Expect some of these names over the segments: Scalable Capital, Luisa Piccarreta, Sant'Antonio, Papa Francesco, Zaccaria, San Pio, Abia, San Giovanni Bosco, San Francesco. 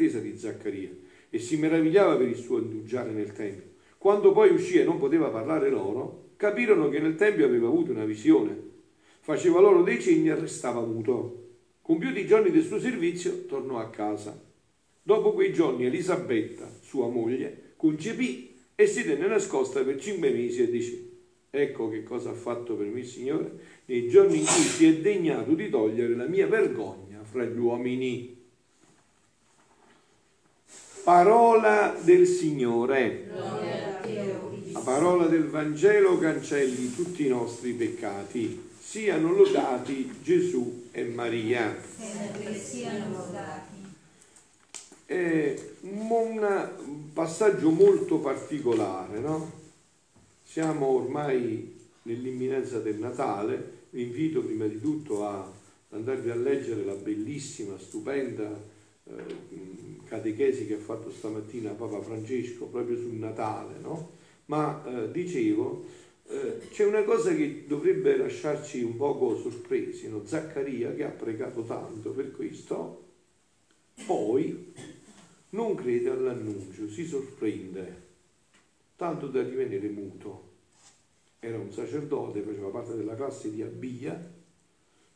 attesa di Zaccaria e si meravigliava per il suo indugiare nel tempio. Quando poi uscì e non poteva parlare loro, capirono che nel tempio aveva avuto una visione. Faceva loro dei cenni e restava muto. Compiuti i giorni del suo servizio, tornò a casa. Dopo quei giorni Elisabetta, sua moglie, concepì e si tenne nascosta per 5 mesi e dice: ecco che cosa ha fatto per me il Signore nei giorni in cui si è degnato di togliere la mia vergogna fra gli uomini. Parola del Signore. La parola del Vangelo cancelli tutti i nostri peccati. Siano lodati Gesù e Maria. Sempre siano lodati. È un passaggio molto particolare, no? Siamo ormai nell'imminenza del Natale. Vi invito prima di tutto ad andarvi a leggere la bellissima, stupenda catechesi che ha fatto stamattina Papa Francesco proprio sul Natale, no? Ma dicevo, c'è una cosa che dovrebbe lasciarci un poco sorpresi, no? Zaccaria, che ha pregato tanto per questo, poi non crede all'annuncio, si sorprende, tanto da divenire muto. Era un sacerdote, faceva parte della classe di Abia,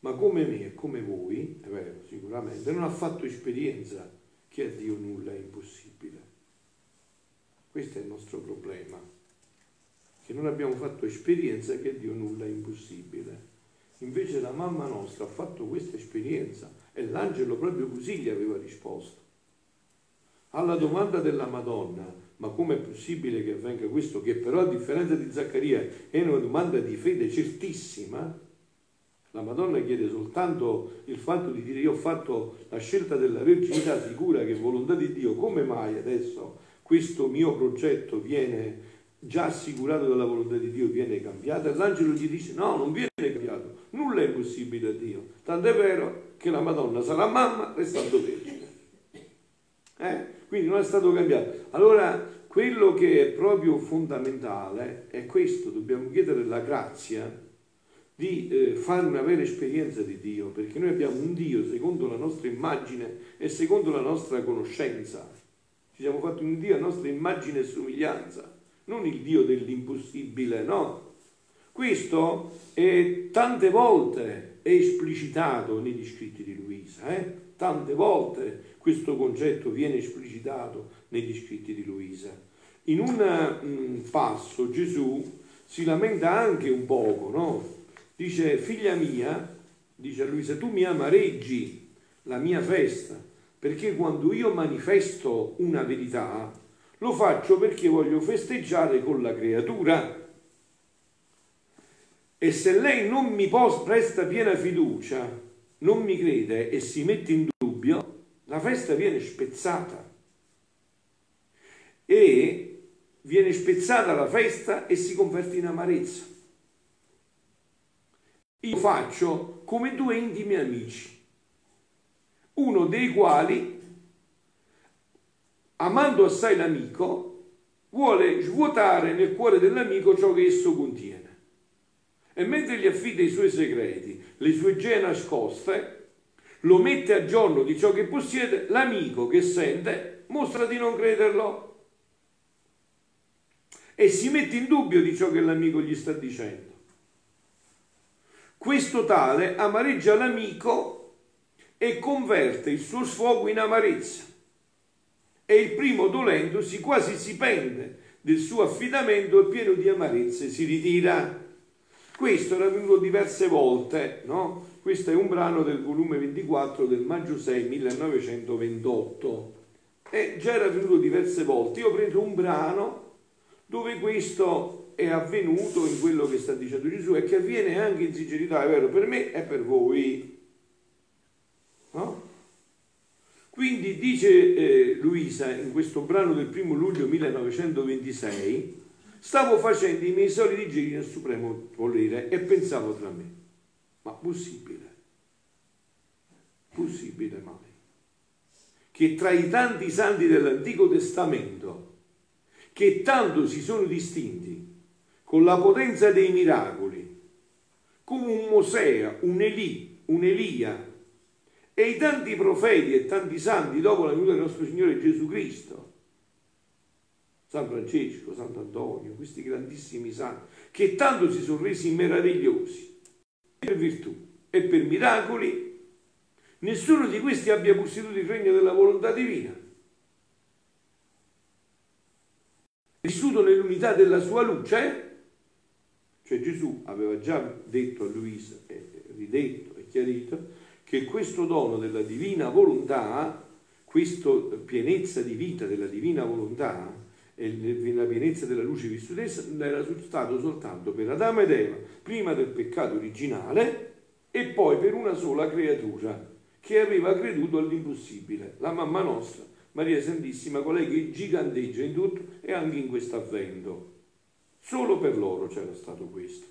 ma come me e come voi, è vero, sicuramente, non ha fatto esperienza che a Dio nulla è impossibile. Questo è il nostro problema, che non abbiamo fatto esperienza che a Dio nulla è impossibile. Invece la mamma nostra ha fatto questa esperienza e l'angelo proprio così gli aveva risposto. Alla domanda della Madonna, ma com'è possibile che avvenga questo, che però a differenza di Zaccaria è una domanda di fede certissima, la Madonna chiede soltanto il fatto di dire: io ho fatto la scelta della verginità sicura che è volontà di Dio, come mai adesso questo mio progetto viene già assicurato dalla volontà di Dio, viene cambiato? E l'angelo gli dice: no, non viene cambiato, nulla è possibile a Dio, tant'è vero che la Madonna sarà mamma restando vergine. Quindi non è stato cambiato. Allora quello che è proprio fondamentale è questo: dobbiamo chiedere la grazia di fare una vera esperienza di Dio, perché noi abbiamo un Dio secondo la nostra immagine e secondo la nostra conoscenza. Ci siamo fatti un Dio a nostra immagine e somiglianza, non il Dio dell'impossibile, no? Questo è tante volte è esplicitato negli scritti di Luisa, tante volte questo concetto viene esplicitato negli scritti di Luisa. In un passo Gesù si lamenta anche un poco, no? Dice: figlia mia, dice a Luisa, tu mi amareggi la mia festa, perché quando io manifesto una verità lo faccio perché voglio festeggiare con la creatura. E se lei non mi presta piena fiducia, non mi crede e si mette in dubbio, la festa viene spezzata, e viene spezzata la festa e si converte in amarezza. Io faccio come 2 intimi amici, uno dei quali, amando assai l'amico, vuole svuotare nel cuore dell'amico ciò che esso contiene. E mentre gli affida i suoi segreti, le sue gene nascoste, lo mette a giorno di ciò che possiede, l'amico che sente mostra di non crederlo e si mette in dubbio di ciò che l'amico gli sta dicendo. Questo tale amareggia l'amico e converte il suo sfogo in amarezza, e il primo, dolendosi, quasi si pente del suo affidamento e pieno di amarezza si ritira. Questo era avvenuto diverse volte, no? Questo è un brano del volume 24 del maggio 6, 1928. E già era avvenuto diverse volte. Io prendo un brano dove questo è avvenuto in quello che sta dicendo Gesù e che avviene anche in sincerità, è vero, per me e per voi. No? Quindi dice Luisa in questo brano del 1° luglio 1926: stavo facendo i miei soliti giri nel supremo volere e pensavo tra me: ma possibile? Possibile mai che tra i tanti santi dell'Antico Testamento, che tanto si sono distinti con la potenza dei miracoli, come un Mosè, un Elì, un Elia E i tanti profeti e tanti santi dopo la venuta del nostro Signore Gesù Cristo, San Francesco, Sant'Antonio, questi grandissimi santi, che tanto si sono resi meravigliosi per virtù e per miracoli, nessuno di questi abbia posseduto il regno della volontà divina, vissuto nell'unità della sua luce. Cioè Gesù aveva già detto a Luisa, ridetto e chiarito, che questo dono della divina volontà, questa pienezza di vita della divina volontà e la pienezza della luce vissuta era stato soltanto per Adamo ed Eva, prima del peccato originale, e poi per una sola creatura che aveva creduto all'impossibile, la mamma nostra, Maria Santissima, colei che giganteggia in tutto e anche in questo avvento. Solo per loro c'era stato questo.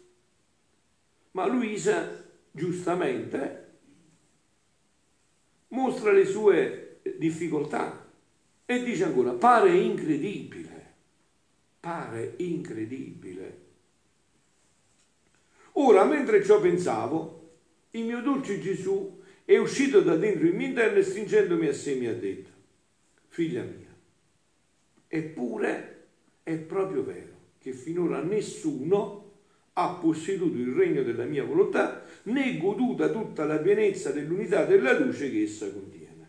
Ma Luisa, giustamente, mostra le sue difficoltà e dice ancora: pare incredibile. Ora, mentre ciò pensavo, il mio dolce Gesù è uscito da dentro il mio interno e, stringendomi a sé, mi ha detto: figlia mia, eppure è proprio vero che finora nessuno ha posseduto il regno della mia volontà, né goduta tutta la pienezza dell'unità della luce che essa contiene.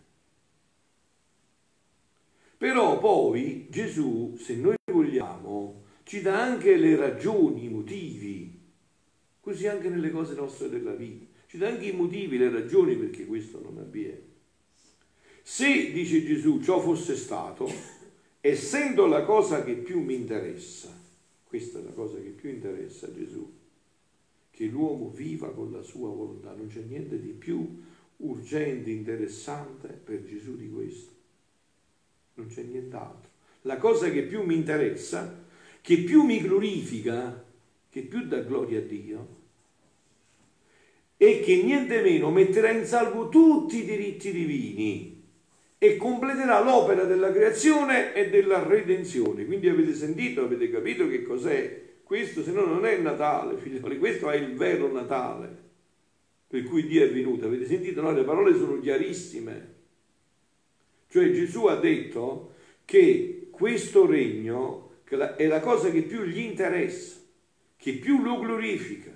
Però poi Gesù, se noi vogliamo, ci dà anche le ragioni, i motivi, così anche nelle cose nostre della vita, ci dà anche i motivi, le ragioni perché questo non avviene. Se, dice Gesù, ciò fosse stato, essendo la cosa che più mi interessa, questa è la cosa che più interessa a Gesù, che l'uomo viva con la sua volontà. Non c'è niente di più urgente, interessante per Gesù di questo. Non c'è nient'altro. La cosa che più mi interessa, che più mi glorifica, che più dà gloria a Dio, e che niente meno metterà in salvo tutti i diritti divini e completerà l'opera della creazione e della redenzione. Quindi avete sentito, avete capito che cos'è? Questo, se no, non è il Natale, figlioli, questo è il vero Natale per cui Dio è venuto. Avete sentito? No, le parole sono chiarissime. Cioè Gesù ha detto che questo regno è la cosa che più gli interessa, che più lo glorifica,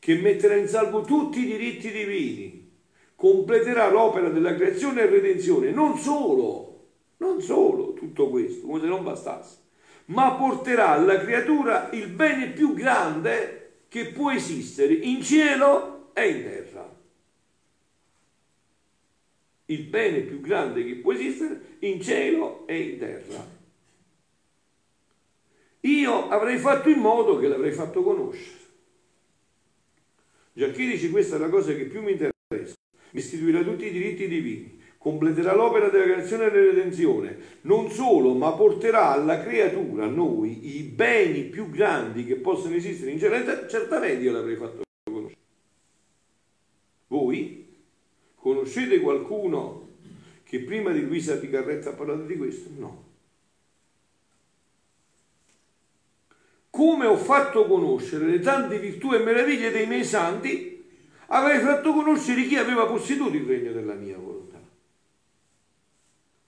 che metterà in salvo tutti i diritti divini, completerà l'opera della creazione e redenzione. Non solo tutto questo, come se non bastasse, ma porterà alla creatura il bene più grande che può esistere in cielo e in terra. Il bene più grande che può esistere in cielo e in terra. Io avrei fatto in modo che l'avrei fatto conoscere. Giacché dice: questa è la cosa che più mi interessa, mi istituirà tutti i diritti divini, completerà l'opera della creazione e della redenzione, non solo, ma porterà alla creatura, a noi, i beni più grandi che possono esistere in cielo. Certamente io l'avrei fatto conoscere. Voi conoscete qualcuno che prima di Luisa Piccarreta ha parlato di questo? No. Come ho fatto conoscere le tante virtù e meraviglie dei miei santi, avrei fatto conoscere chi aveva posseduto il regno della mia volontà.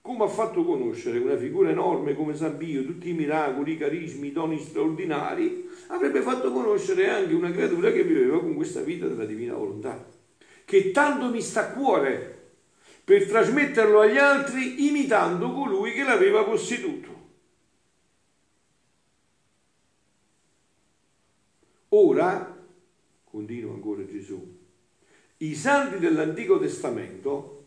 Come ha fatto conoscere una figura enorme come San Pio tutti i miracoli, i carismi, i doni straordinari, avrebbe fatto conoscere anche una creatura che viveva con questa vita della divina volontà, che tanto mi sta a cuore, per trasmetterlo agli altri imitando colui che l'aveva posseduto. Ora, continua ancora Gesù, i santi dell'Antico Testamento,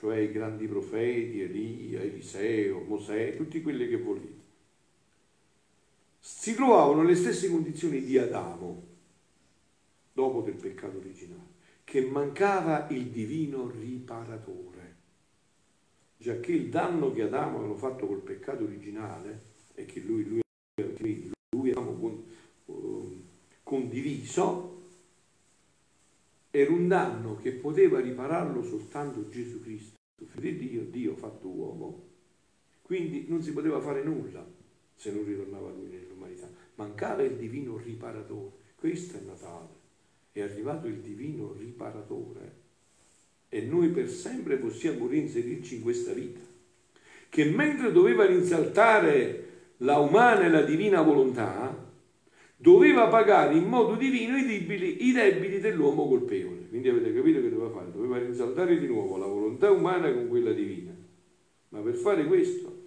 cioè i grandi profeti, Elia, Eliseo, Mosè, tutti quelli che volete, si trovavano nelle stesse condizioni di Adamo, dopo del peccato originale, che mancava il divino riparatore, giacché il danno che Adamo aveva fatto col peccato originale e che lui avevamo condiviso, era un danno che poteva ripararlo soltanto Gesù Cristo, figlio di Dio, Dio fatto uomo. Quindi non si poteva fare nulla se non ritornava lui nell'umanità. Mancava il divino riparatore. Questo è Natale. È arrivato il divino riparatore e noi per sempre possiamo reinserirci in questa vita, che mentre doveva rinsaltare la umana e la divina volontà, doveva pagare in modo divino i debiti dell'uomo colpevole. Quindi avete capito che doveva fare? Doveva rinsaltare di nuovo la volontà umana con quella divina, ma per fare questo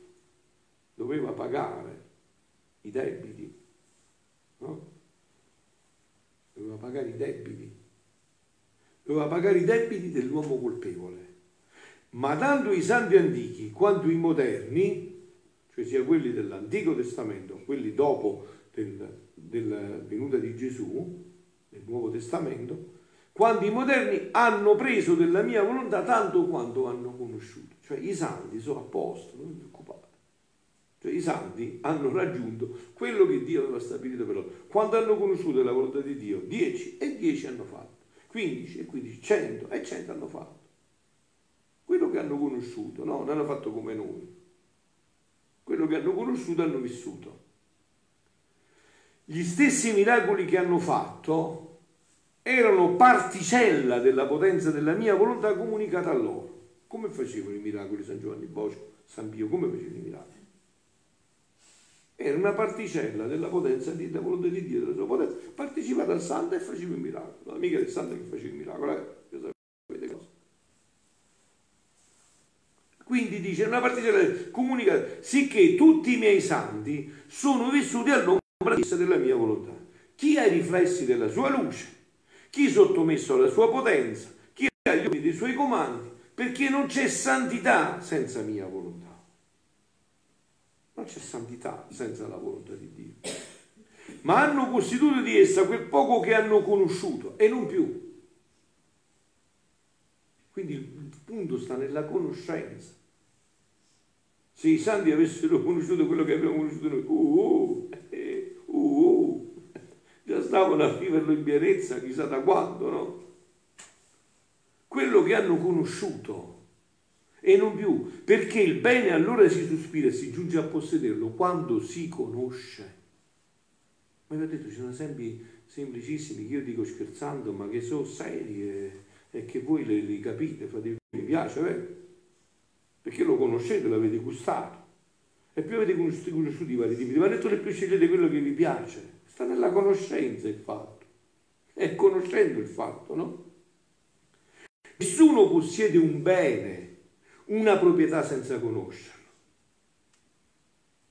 doveva pagare i debiti, no? Doveva pagare i debiti, doveva pagare i debiti dell'uomo colpevole. Ma tanto i santi antichi quanto i moderni, cioè sia quelli dell'Antico Testamento, quelli dopo della venuta di Gesù, del Nuovo Testamento, quanto i moderni hanno preso della mia volontà tanto quanto hanno conosciuto. Cioè i santi sono a posto, non vi preoccupate. Cioè i santi hanno raggiunto quello che Dio aveva stabilito per loro. Quando hanno conosciuto la volontà di Dio, 10 e 10 hanno fatto, 15 e 15, 100 e 100 hanno fatto. Quello che hanno conosciuto, no? Non hanno fatto come noi. Quello che hanno conosciuto hanno vissuto. Gli stessi miracoli che hanno fatto erano particella della potenza della mia volontà comunicata a loro. Come facevano i miracoli San Giovanni Bosco, San Pio? Come facevano i miracoli? Era una particella della potenza della volontà di Dio, della sua potenza. Partecipava al santo e faceva il miracolo. L'amica del santo che faceva il miracolo, sapete cosa? Quindi dice una particella comunicata, sicché tutti i miei santi sono vissuti all'ombra della mia volontà. Chi ha i riflessi della sua luce, chi è sottomesso alla sua potenza, chi ha gli occhi dei suoi comandi, perché non c'è santità senza mia volontà. Non c'è santità senza la volontà di Dio. Ma hanno costituito di essa quel poco che hanno conosciuto e non più. Quindi il punto sta nella conoscenza. Se i santi avessero conosciuto quello che abbiamo conosciuto noi, già stavano a viverlo in pienezza, chissà da quando, no? Quello che hanno conosciuto e non più, perché il bene allora si sospira e si giunge a possederlo quando si conosce. Ma vi ho detto, ci sono esempi semplicissimi che io dico scherzando, ma che sono seri e che voi li capite, fatevi mi piace, vero? Perché lo conoscete, l'avete gustato e più avete conosciuto i vari tipi di panettone, più scegliete quello che vi piace. Sta nella conoscenza il fatto, è conoscendo il fatto, no? Nessuno possiede un bene, una proprietà senza conoscerlo.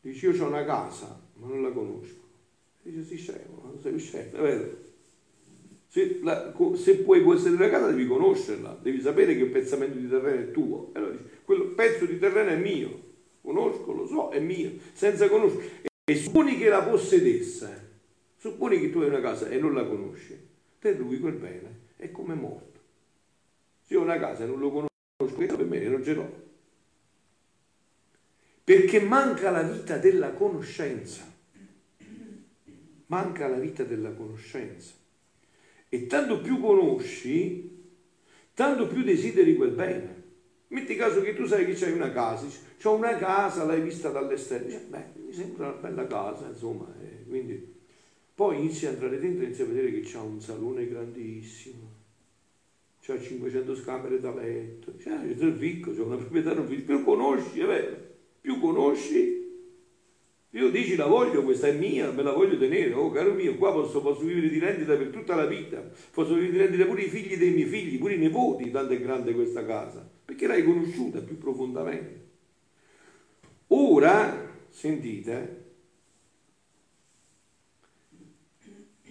Dici io ho una casa ma non la conosco. Dici sì, scemo, non sei scemo, è vero? Se puoi possedere la casa devi conoscerla, devi sapere che il pezzamento di terreno è tuo. E allora dici, quel pezzo di terreno è mio, conosco, lo so, è mio, senza conoscere. E supponi che la possedesse, supponi che tu hai una casa e non la conosci, per lui quel bene è come morto. Se io ho una casa e non lo conosco, per me non ce l'ho, perché manca la vita della conoscenza, manca la vita della conoscenza. E tanto più conosci, tanto più desideri quel bene. Metti caso che tu sai che c'hai una casa, c'ho una casa, l'hai vista dall'esterno, dici, beh, mi sembra una bella casa, insomma, quindi poi inizi a entrare dentro e inizi a vedere che c'ha un salone grandissimo, c'ha 500 camere da letto, c'è un ricco, c'è una proprietà non finisce, più conosci, è vero, più conosci, più dici la voglio, questa è mia, me la voglio tenere, oh caro mio, qua posso vivere di rendita per tutta la vita, posso vivere di rendita pure i figli dei miei figli, pure i nipoti, tanto è grande questa casa, perché l'hai conosciuta più profondamente. Ora, sentite,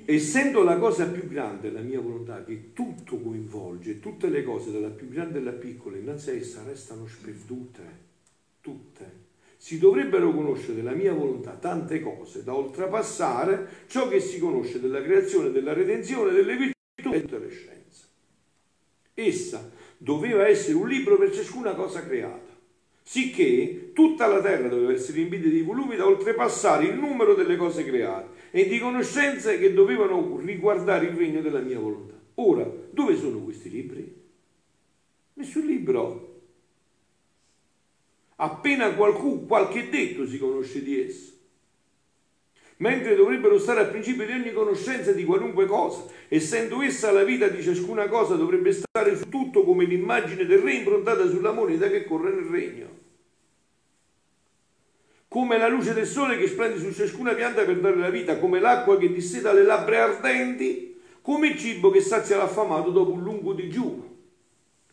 essendo la cosa più grande, la mia volontà, che tutto coinvolge, tutte le cose, dalla più grande alla piccola, innanzi a essa restano sperdute, tutte. Si dovrebbero conoscere la mia volontà tante cose, da oltrepassare ciò che si conosce della creazione, della redenzione, delle virtù e delle scienze. Essa doveva essere un libro per ciascuna cosa creata, sicché tutta la terra doveva essere riempita di volumi da oltrepassare il numero delle cose create e di conoscenze che dovevano riguardare il regno della mia volontà. Ora, dove sono questi libri? Nessun libro. Appena qualche detto si conosce di esso. mentre dovrebbero stare al principio di ogni conoscenza di qualunque cosa, essendo essa la vita di ciascuna cosa, dovrebbe stare su tutto come l'immagine del re improntata sulla moneta che corre nel regno, come la luce del sole che splende su ciascuna pianta per dare la vita, come l'acqua che disseta le labbra ardenti, come il cibo che sazia l'affamato dopo un lungo digiuno.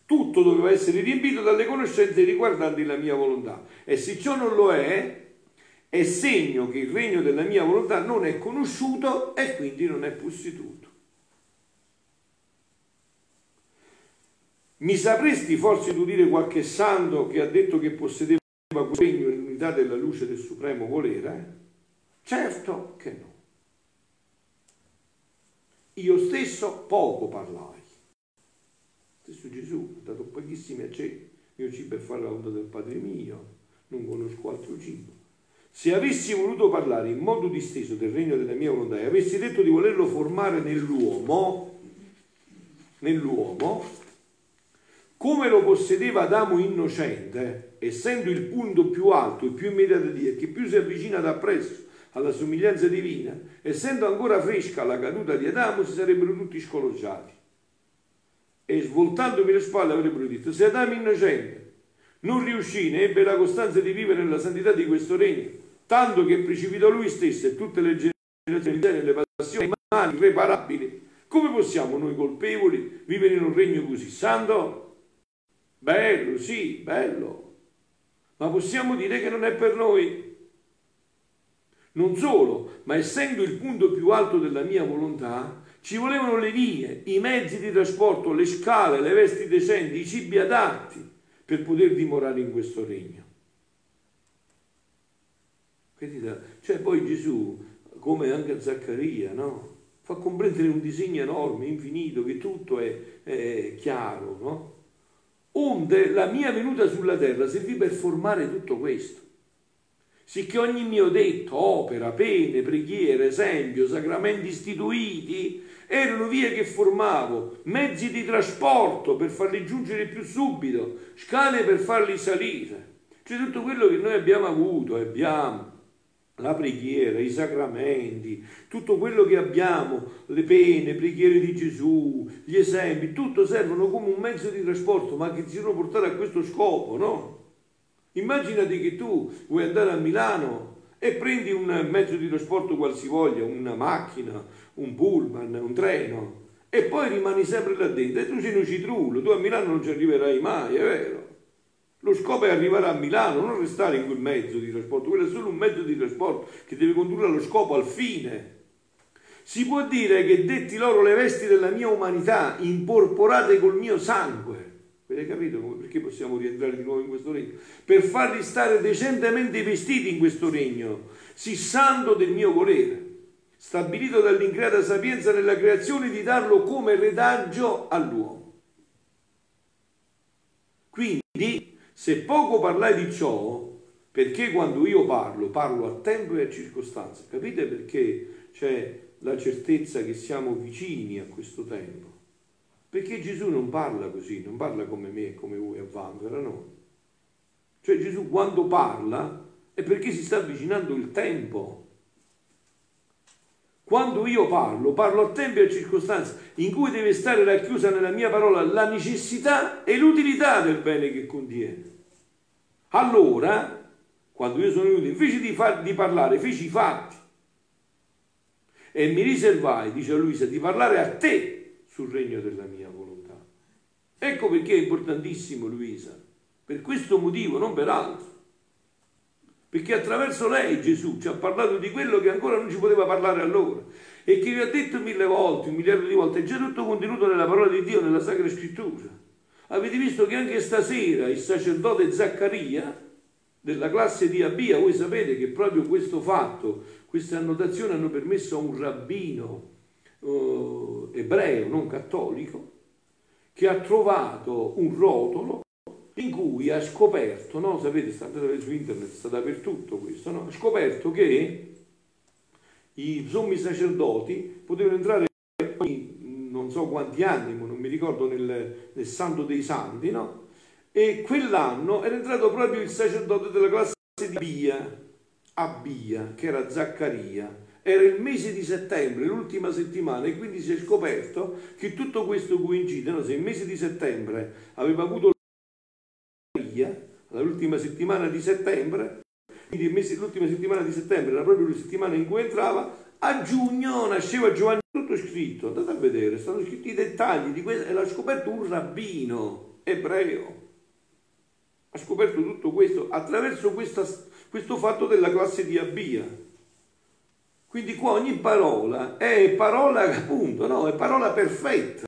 Tutto doveva essere riempito dalle conoscenze riguardanti la mia volontà, e se ciò non lo è segno che il regno della mia volontà non è conosciuto e quindi non è posseduto. Mi sapresti forse tu dire qualche santo che ha detto che possedeva quel regno in unità della luce del supremo volere? Certo che no. Io stesso poco parlai. Stesso Gesù ha dato pochissimi accenni. Mio cibo è fare la volontà del Padre mio, non conosco altro cibo. Se avessi voluto parlare in modo disteso del regno della mia volontà e avessi detto di volerlo formare nell'uomo, come lo possedeva Adamo innocente, essendo il punto più alto e più immediato di Dio, che più si avvicina da presso alla somiglianza divina, essendo ancora fresca la caduta di Adamo, si sarebbero tutti scolosciati. E svoltandomi le spalle avrebbero detto: se Adamo innocente non riuscì né ebbe la costanza di vivere nella santità di questo regno, tanto che precipitò lui stesso e tutte le generazioni e le passioni umane irreparabili, come possiamo noi colpevoli vivere in un regno così santo? Bello, sì, bello, ma possiamo dire che non è per noi. Non solo, ma essendo il punto più alto della mia volontà, ci volevano le vie, i mezzi di trasporto, le scale, le vesti decenti, i cibi adatti per poter dimorare in questo regno. Cioè poi Gesù, come anche Zaccaria, no? Fa comprendere un disegno enorme, infinito, che tutto è chiaro, no? Onde la mia venuta sulla terra servì per formare tutto questo, sicché ogni mio detto, opera, pene, preghiere, esempio, sacramenti istituiti erano vie che formavo, mezzi di trasporto per farli giungere più subito, scale per farli salire. Cioè tutto quello che noi abbiamo avuto, abbiamo la preghiera, i sacramenti, tutto quello che abbiamo, le pene, preghiere di Gesù, gli esempi, tutto servono come un mezzo di trasporto, ma che si devono portare a questo scopo, no? Immaginati che tu vuoi andare a Milano e prendi un mezzo di trasporto qualsivoglia, una macchina, un pullman, un treno, e poi rimani sempre là dentro, e tu sei un citrullo, tu a Milano non ci arriverai mai, è vero? Lo scopo è arrivare a Milano, non restare in quel mezzo di trasporto, quello è solo un mezzo di trasporto che deve condurre allo scopo, al fine. Si può dire che detti loro le vesti della mia umanità, imporporate col mio sangue. Avete capito perché possiamo rientrare di nuovo in questo regno? Per farli stare decentemente vestiti in questo regno, sì santo del mio volere, stabilito dall'increata sapienza nella creazione di darlo come retaggio all'uomo. Quindi, se poco parlai di ciò, perché quando io parlo, parlo a tempo e a circostanza. Capite perché c'è la certezza che siamo vicini a questo tempo? Perché Gesù non parla così, non parla come me e come voi a Vanvera, no? Cioè Gesù quando parla è perché si sta avvicinando il tempo. Quando io parlo, parlo a tempo e a circostanza in cui deve stare racchiusa nella mia parola la necessità e l'utilità del bene che contiene. Allora, quando io sono venuto, invece di parlare, feci i fatti. E mi riservai, dice Luisa, di parlare a te sul regno della mia volontà. Ecco perché è importantissimo, Luisa, per questo motivo, non per altro. Perché attraverso lei Gesù ci ha parlato di quello che ancora non ci poteva parlare allora e che vi ha detto mille volte, un miliardo di volte, è già tutto contenuto nella parola di Dio, nella Sacra Scrittura. Avete visto che anche stasera il sacerdote Zaccaria della classe di Abia, voi sapete che proprio questo fatto, queste annotazioni hanno permesso a un rabbino ebreo, non cattolico, che ha trovato un rotolo in cui ha scoperto, no? Sapete, sta andando su internet, sta dappertutto questo, no? Ha scoperto che i sommi sacerdoti potevano entrare ogni non so quanti anni, non mi ricordo, nel Santo dei Santi, no? E quell'anno era entrato proprio il sacerdote della classe di Abia, che era Zaccaria, Era il mese di settembre, l'ultima settimana, e quindi si è scoperto che tutto questo coincide. No? Se il mese di settembre aveva avuto l'ultima settimana di settembre, quindi l'ultima settimana di settembre era proprio la settimana in cui entrava, a giugno nasceva Giovanni. Tutto scritto, andate a vedere, stanno scritti i dettagli di questo, e l'ha scoperto un rabbino ebreo. Ha scoperto tutto questo attraverso questo fatto della classe di Abia. Quindi qua ogni parola è parola, appunto, no? È parola perfetta.